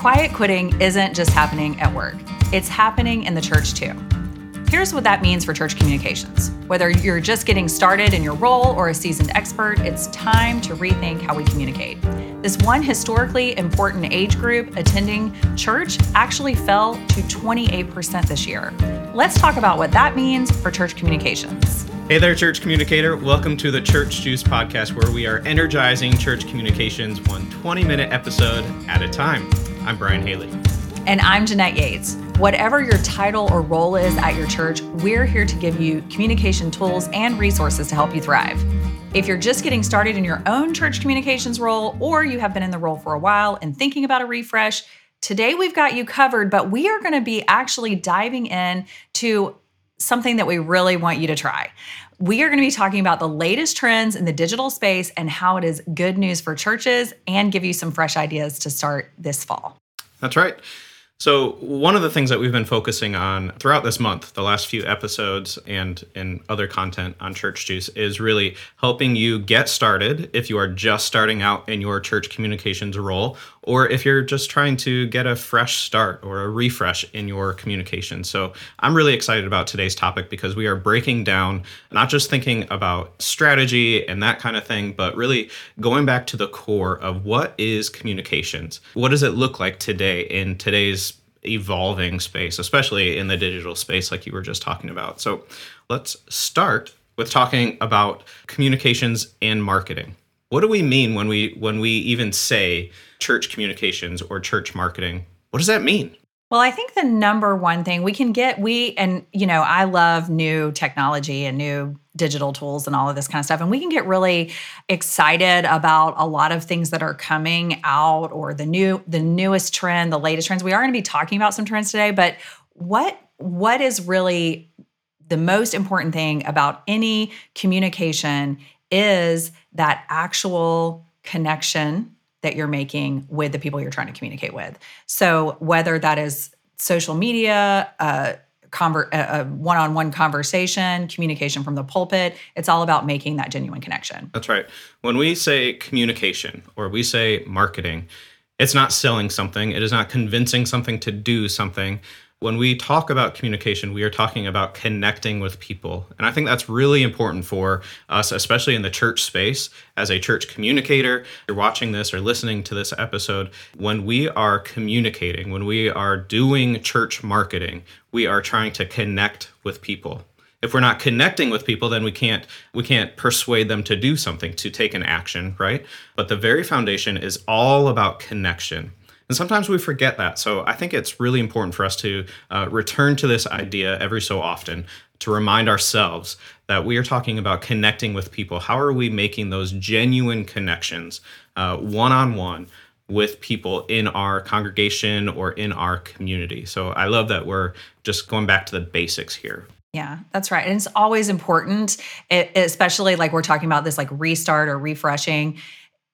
Quiet quitting isn't just happening at work. It's happening in the church too. Here's what that means for church communications. Whether you're just getting started in your role or a seasoned expert, it's time to rethink how we communicate. This one historically important age group attending church actually fell to 28% this year. Let's talk about what that means for church communications. Hey there, church communicator. Welcome to the Church Juice Podcast, where we are energizing church communications one 20-minute episode at a time. I'm Bryan Haley. And I'm Jeanette Yates. Whatever your title or role is at your church, we're here to give you communication tools and resources to help you thrive. If you're just getting started in your own church communications role, or you have been in the role for a while and thinking about a refresh, today we've got you covered, but we are going to be actually diving in to something that we really want you to try. We are going to be talking about the latest trends in the digital space and how it is good news for churches and give you some fresh ideas to start this fall. That's right. So one of the things that we've been focusing on throughout this month, the last few episodes and in other content on Church Juice, is really helping you get started if you are just starting out in your church communications role, or if you're just trying to get a fresh start or a refresh in your communication. So I'm really excited about today's topic because we are breaking down, not just thinking about strategy and that kind of thing, but really going back to the core of what is communications? What does it look like today in today's evolving space, especially in the digital space like you were just talking about. So let's start with talking about communications and marketing. What do we mean when we even say church communications or church marketing? What does that mean? Well, I think the number one thing we can get, I love new technology and new digital tools and all of this kind of stuff. And we can get really excited about a lot of things that are coming out or the newest trend, the latest trends. We are going to be talking about some trends today, but what is really the most important thing about any communication is that actual connection that you're making with the people you're trying to communicate with. So whether that is social media, a one-on-one conversation, communication from the pulpit, it's all about making that genuine connection. That's right. When we say communication or we say marketing, it's not selling something. It is not convincing something to do something. When we talk about communication, we are talking about connecting with people. And I think that's really important for us, especially in the church space. As a church communicator, you're watching this or listening to this episode. When we are communicating, when we are doing church marketing, we are trying to connect with people. If we're not connecting with people, then we can't persuade them to do something, to take an action, right? But the very foundation is all about connection. And sometimes we forget that. So I think it's really important for us to return to this idea every so often to remind ourselves that we are talking about connecting with people. How are we making those genuine connections one-on-one with people in our congregation or in our community? So I love that we're just going back to the basics here. Yeah, that's right. And it's always important, especially like we're talking about this like restart or refreshing.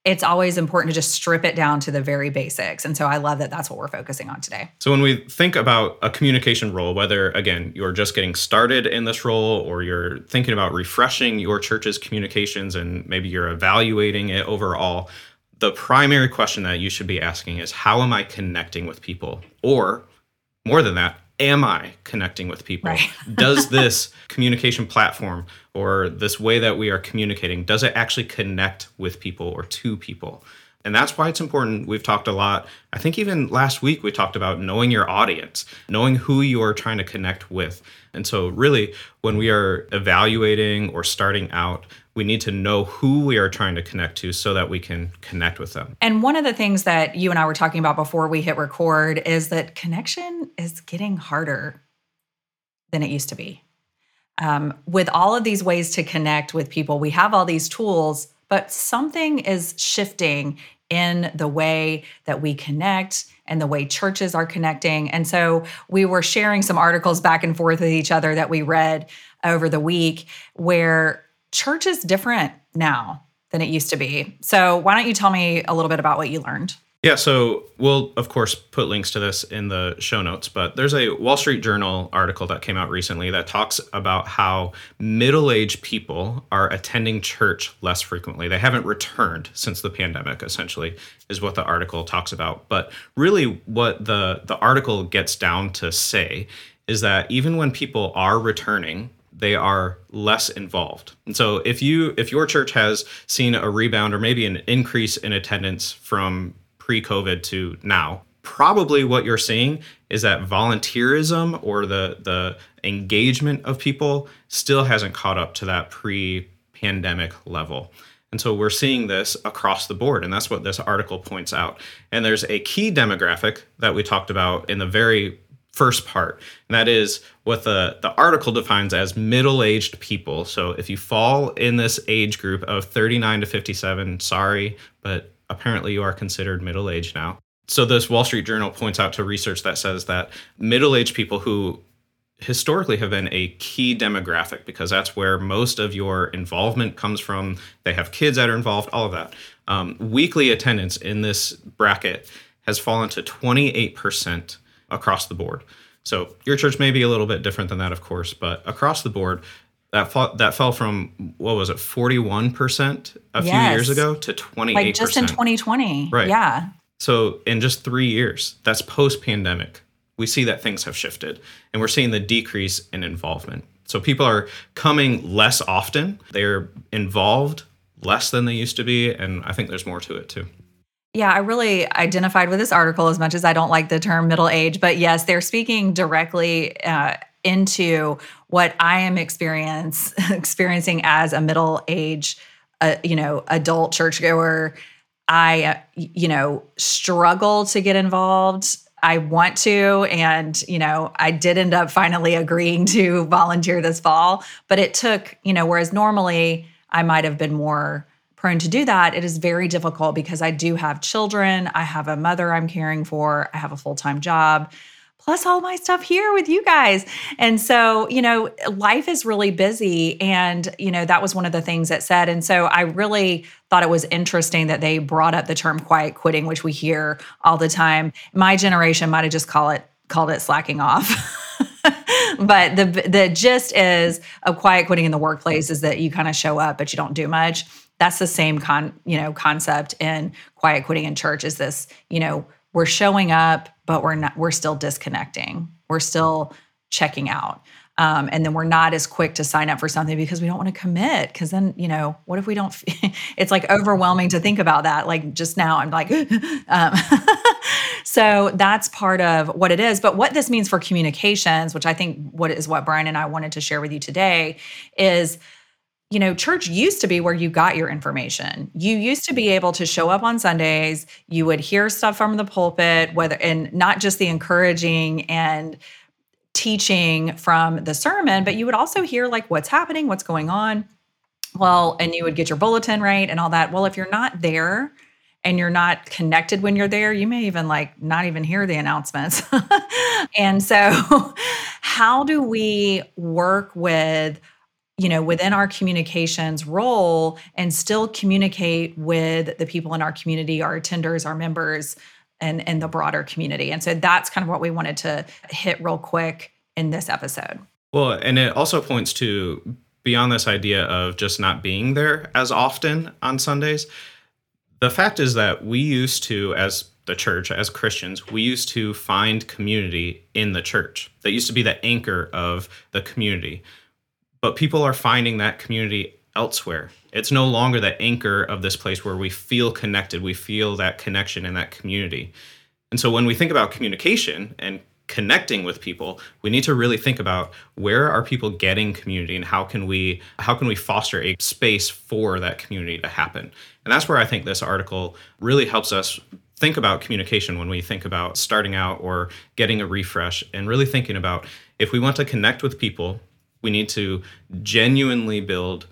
It's always important to just strip it down to the very basics. And so I love that that's what we're focusing on today. So when we think about a communication role, whether, again, you're just getting started in this role or you're thinking about refreshing your church's communications and maybe you're evaluating it overall, the primary question that you should be asking is, how am I connecting with people? Or more than that, am I connecting with people? Right. Does this communication platform or this way that we are communicating, does it actually connect with people or to people? And that's why it's important. We've talked a lot. I think even last week we talked about knowing your audience, knowing who you are trying to connect with. And so really, when we are evaluating or starting out, we need to know who we are trying to connect to so that we can connect with them. And one of the things that you and I were talking about before we hit record is that connection is getting harder than it used to be. With all of these ways to connect with people, we have all these tools, but something is shifting in the way that we connect and the way churches are connecting. And so we were sharing some articles back and forth with each other that we read over the week where church is different now than it used to be. So why don't you tell me a little bit about what you learned? Yeah, so we'll, of course, put links to this in the show notes, but there's a Wall Street Journal article that came out recently that talks about how middle-aged people are attending church less frequently. They haven't returned since the pandemic, essentially, is what the article talks about. But really what the article gets down to say is that even when people are returning, they are less involved. And so if your church has seen a rebound or maybe an increase in attendance from pre-COVID to now, probably what you're seeing is that volunteerism or the engagement of people still hasn't caught up to that pre-pandemic level. And so we're seeing this across the board, and that's what this article points out. And there's a key demographic that we talked about in the very first part, and that is what the article defines as middle-aged people. So if you fall in this age group of 39 to 57, sorry, but apparently you are considered middle-aged now. So this Wall Street Journal points out to research that says that middle-aged people who historically have been a key demographic, because that's where most of your involvement comes from, they have kids that are involved, all of that. Weekly attendance in this bracket has fallen to 28% across the board. So your church may be a little bit different than that, of course, but across the board, that fell from, what was it, 41% few years ago to 28%. Like just in 2020. Right. Yeah. So in just 3 years, that's post-pandemic. We see that things have shifted, and we're seeing the decrease in involvement. So people are coming less often. They're involved less than they used to be, and I think there's more to it too. Yeah, I really identified with this article as much as I don't like the term middle age, but yes, they're speaking directly into what I am experiencing as a middle age, adult churchgoer. I, struggle to get involved. I want to, and, I did end up finally agreeing to volunteer this fall, but it took, whereas normally I might have been more prone to do that, it is very difficult because I do have children, I have a mother I'm caring for, I have a full-time job, plus all my stuff here with you guys. And so, life is really busy, and, that was one of the things that said. And so I really thought it was interesting that they brought up the term quiet quitting, which we hear all the time. My generation might have just called it slacking off. But the gist is of quiet quitting in the workplace is that you kind of show up, but you don't do much. That's the same concept in quiet quitting in church is this, we're showing up, but we're still disconnecting. We're still checking out. And then we're not as quick to sign up for something because we don't want to commit. Because then, what if we don't? It's like overwhelming to think about that. Like just now, I'm like, so that's part of what it is. But what this means for communications, which I think what Bryan and I wanted to share with you today is, church used to be where you got your information. You used to be able to show up on Sundays. You would hear stuff from the pulpit, and not just the encouraging and teaching from the sermon, but you would also hear like what's happening, what's going on. Well, and you would get your bulletin, right, and all that. Well, if you're not there and you're not connected when you're there, you may even not even hear the announcements. And so how do we work with within our communications role and still communicate with the people in our community, our attenders, our members, and the broader community? And so that's kind of what we wanted to hit real quick in this episode. Well, and it also points to beyond this idea of just not being there as often on Sundays. The fact is that we used to, as the church, as Christians, we used to find community in the church. That used to be the anchor of the community. But people are finding that community elsewhere. It's no longer the anchor of this place where we feel connected. We feel that connection in that community. And so when we think about communication and connecting with people, we need to really think about where are people getting community and how can we foster a space for that community to happen. And that's where I think this article really helps us think about communication when we think about starting out or getting a refresh and really thinking about if we want to connect with people, we need to genuinely build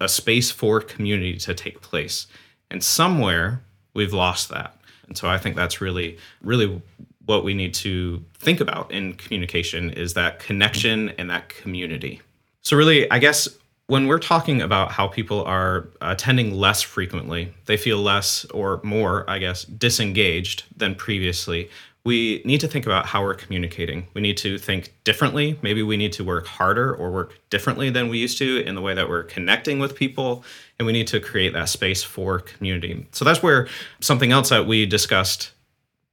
a space for community to take place. And somewhere we've lost that. And so I think that's really, really what we need to think about in communication is that connection and that community. So really, I guess When we're talking about how people are attending less frequently, they feel less or more, I guess, disengaged than previously, we need to think about how we're communicating. We need to think differently. Maybe we need to work harder or work differently than we used to in the way that we're connecting with people, and we need to create that space for community. So that's where something else that we discussed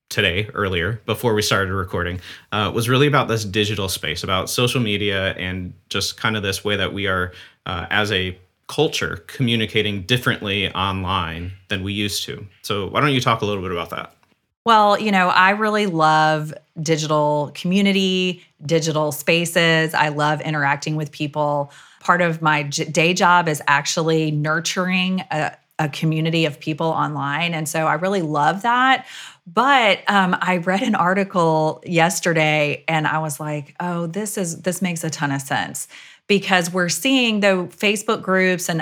today, earlier, before we started recording, was really about this digital space, about social media and just kind of this way that we are, as a culture, communicating differently online than we used to. So why don't you talk a little bit about that? Well, you know, I really love digital community, digital spaces. I love interacting with people. Part of my day job is actually nurturing a community of people online. And so I really love that. But I read an article yesterday and I was like, oh, this makes a ton of sense, because we're seeing, though, Facebook groups and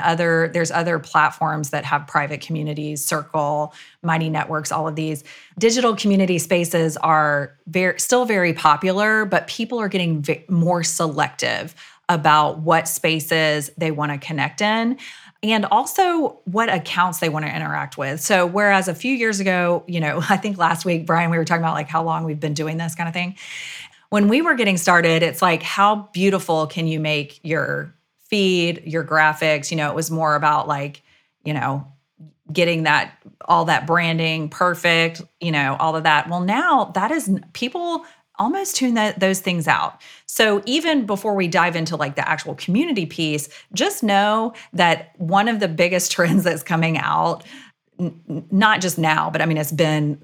there's other platforms that have private communities, Circle, Mighty Networks, all of these digital community spaces are still very popular, but people are getting more selective about what spaces they want to connect in, and also what accounts they want to interact with. So whereas a few years ago, you know, I think last week, Bryan, we were talking about like how long we've been doing this kind of thing. When we were getting started, it's like, how beautiful can you make your feed, your graphics? You know, it was more about like, you know, getting that, all that branding perfect, you know, all of that. Well, now that is, people almost tune those things out. So even before we dive into like the actual community piece, just know that one of the biggest trends that's coming out, not just now, but I mean, it's been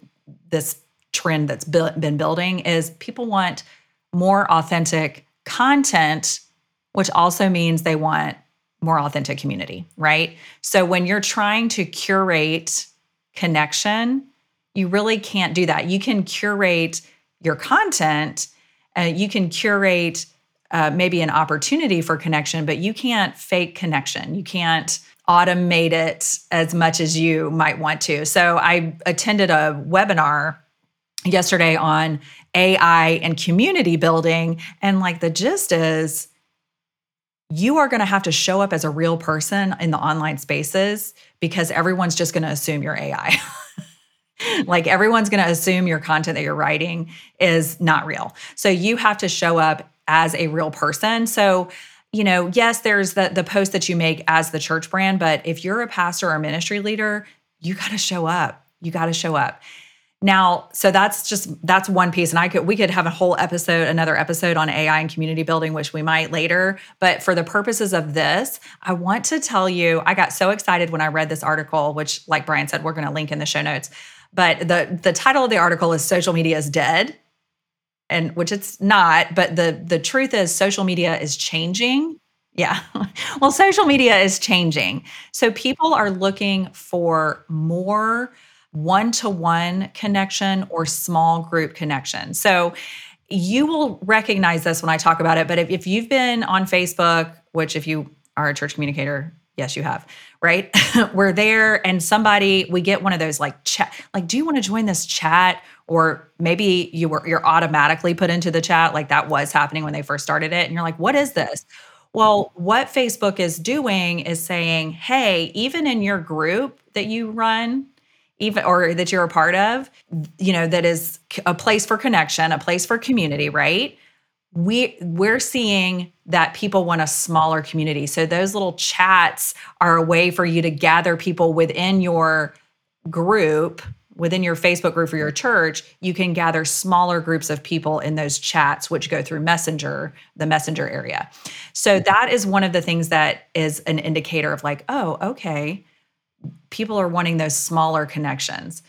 this trend that's been building, is people want more authentic content, which also means they want more authentic community, right? So when you're trying to curate connection, you really can't do that. You can curate your content, you can curate maybe an opportunity for connection, but you can't fake connection. You can't automate it as much as you might want to. So I attended a webinar yesterday on AI and community building, and like the gist is, you are going to have to show up as a real person in the online spaces, because everyone's just going to assume you're AI. Like everyone's going to assume your content that you're writing is not real. So you have to show up as a real person. So, you know, yes, there's the post that you make as the church brand, but if you're a pastor or ministry leader, you got to show up. You got to show up. Now, so that's one piece, and we could have a whole episode, another episode on AI and community building, which we might later. But for the purposes of this, I want to tell you, I got so excited when I read this article, which, like Bryan said, we're going to link in the show notes. But the title of the article is "Social Media is Dead," and which it's not, but the truth is social media is changing. Yeah. Well, social media is changing. So people are looking for more one-to-one connection or small group connection. So you will recognize this when I talk about it, but if you've been on Facebook, which if you are a church communicator, yes, you have, right? We're there, and we get one of those like chat, like, do you want to join this chat? Or maybe you're automatically put into the chat, like that was happening when they first started it. And you're like, what is this? Well, what Facebook is doing is saying, hey, even in your group that you run, even or that you're a part of, you know, that is a place for connection, a place for community, right? We're seeing that people want a smaller community. So those little chats are a way for you to gather people within your group, within your Facebook group or your church. You can gather smaller groups of people in those chats, which go through Messenger, the Messenger area. So that is one of the things that is an indicator of like, oh, okay, people are wanting those smaller connections.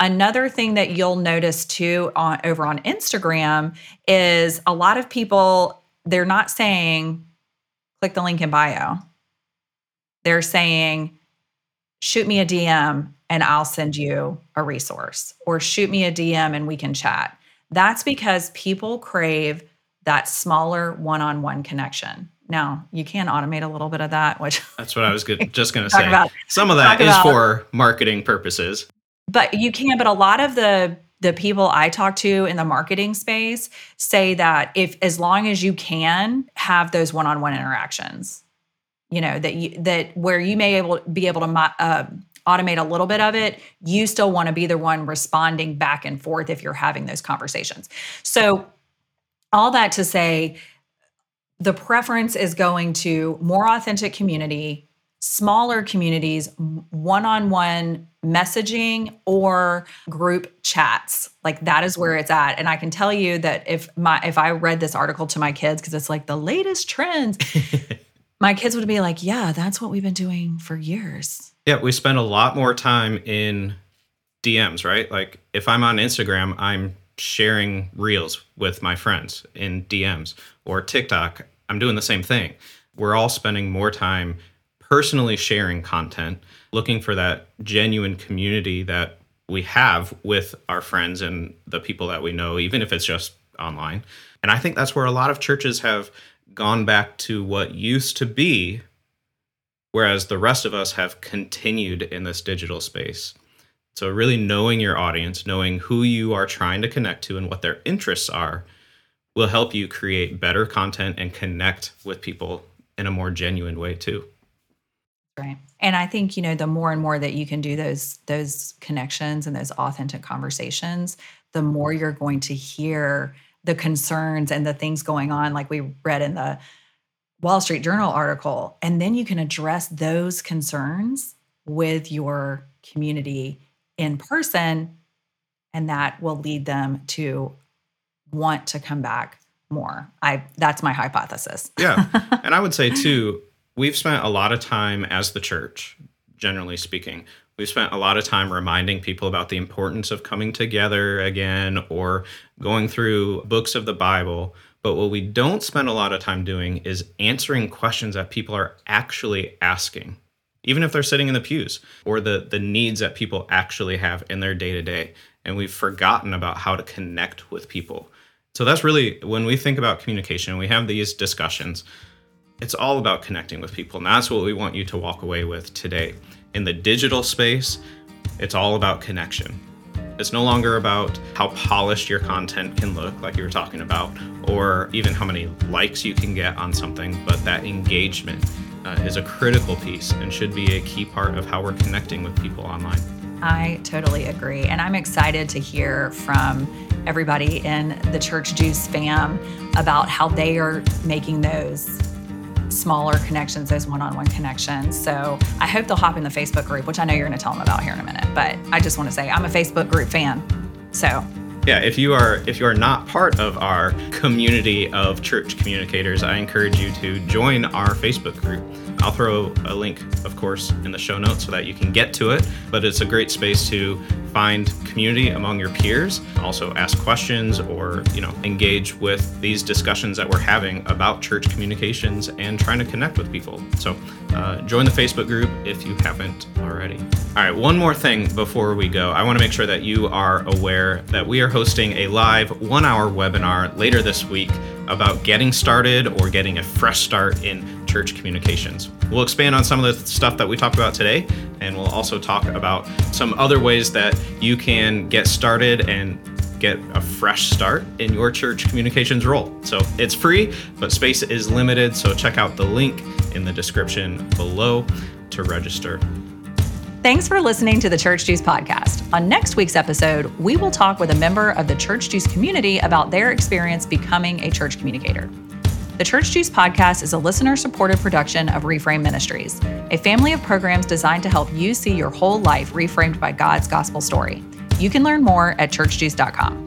Another thing that you'll notice too over on Instagram is a lot of people, they're not saying, click the link in bio. They're saying, shoot me a DM and I'll send you a resource, or shoot me a DM and we can chat. That's because people crave that smaller one-on-one connection. Now, you can automate a little bit of that, which... That's what I was just going to say. Some of that is for marketing purposes. But you can, but a lot of the people I talk to in the marketing space say that as long as you can have those one-on-one interactions, you know, that where you may be able to automate a little bit of it, you still want to be the one responding back and forth if you're having those conversations. So all that to say, the preference is going to more authentic community, smaller communities, one-on-one messaging or group chats. Like that is where it's at. And I can tell you that if I read this article to my kids, because it's like the latest trends, my kids would be like, yeah, that's what we've been doing for years. Yeah, we spend a lot more time in DMs, right? Like if I'm on Instagram, I'm sharing reels with my friends in DMs, or TikTok, I'm doing the same thing. We're all spending more time personally sharing content, looking for that genuine community that we have with our friends and the people that we know, even if it's just online. And I think that's where a lot of churches have gone back to what used to be, whereas the rest of us have continued in this digital space. So really knowing your audience, knowing who you are trying to connect to and what their interests are, will help you create better content and connect with people in a more genuine way too. Right. And I think, you know, the more and more that you can do those connections and those authentic conversations, the more you're going to hear the concerns and the things going on, like we read in the Wall Street Journal article. And then you can address those concerns with your community in person, and that will lead them to want to come back more. That's my hypothesis. Yeah. And I would say too, we've spent a lot of time as the church, generally speaking, we've spent a lot of time reminding people about the importance of coming together again or going through books of the Bible. But what we don't spend a lot of time doing is answering questions that people are actually asking, even if they're sitting in the pews, or the needs that people actually have in their day-to-day. And we've forgotten about how to connect with people. So that's really, when we think about communication, we have these discussions, it's all about connecting with people. And that's what we want you to walk away with today. In the digital space, it's all about connection. It's no longer about how polished your content can look, like you were talking about, or even how many likes you can get on something, but that engagement is a critical piece and should be a key part of how we're connecting with people online. I totally agree. And I'm excited to hear from everybody in the Church Juice fam about how they are making those smaller connections, those one-on-one connections. So I hope they'll hop in the Facebook group, which I know you're going to tell them about here in a minute, but I just want to say I'm a Facebook group fan. So yeah, if you are not part of our community of church communicators, I encourage you to join our Facebook group. I'll throw a link, of course, in the show notes so that you can get to it, but it's a great space to find community among your peers, also ask questions or, you know, engage with these discussions that we're having about church communications and trying to connect with people. So join the Facebook group if you haven't already. All right, one more thing before we go. I want to make sure that you are aware that we are hosting a live 1-hour webinar later this week about getting started or getting a fresh start in church communications. We'll expand on some of the stuff that we talked about today, and we'll also talk about some other ways that you can get started and get a fresh start in your church communications role. So it's free, but space is limited, so check out the link in the description below to register. Thanks for listening to the Church Juice Podcast. On next week's episode, we will talk with a member of the Church Juice community about their experience becoming a church communicator. The Church Juice Podcast is a listener-supported production of Reframe Ministries, a family of programs designed to help you see your whole life reframed by God's gospel story. You can learn more at churchjuice.com.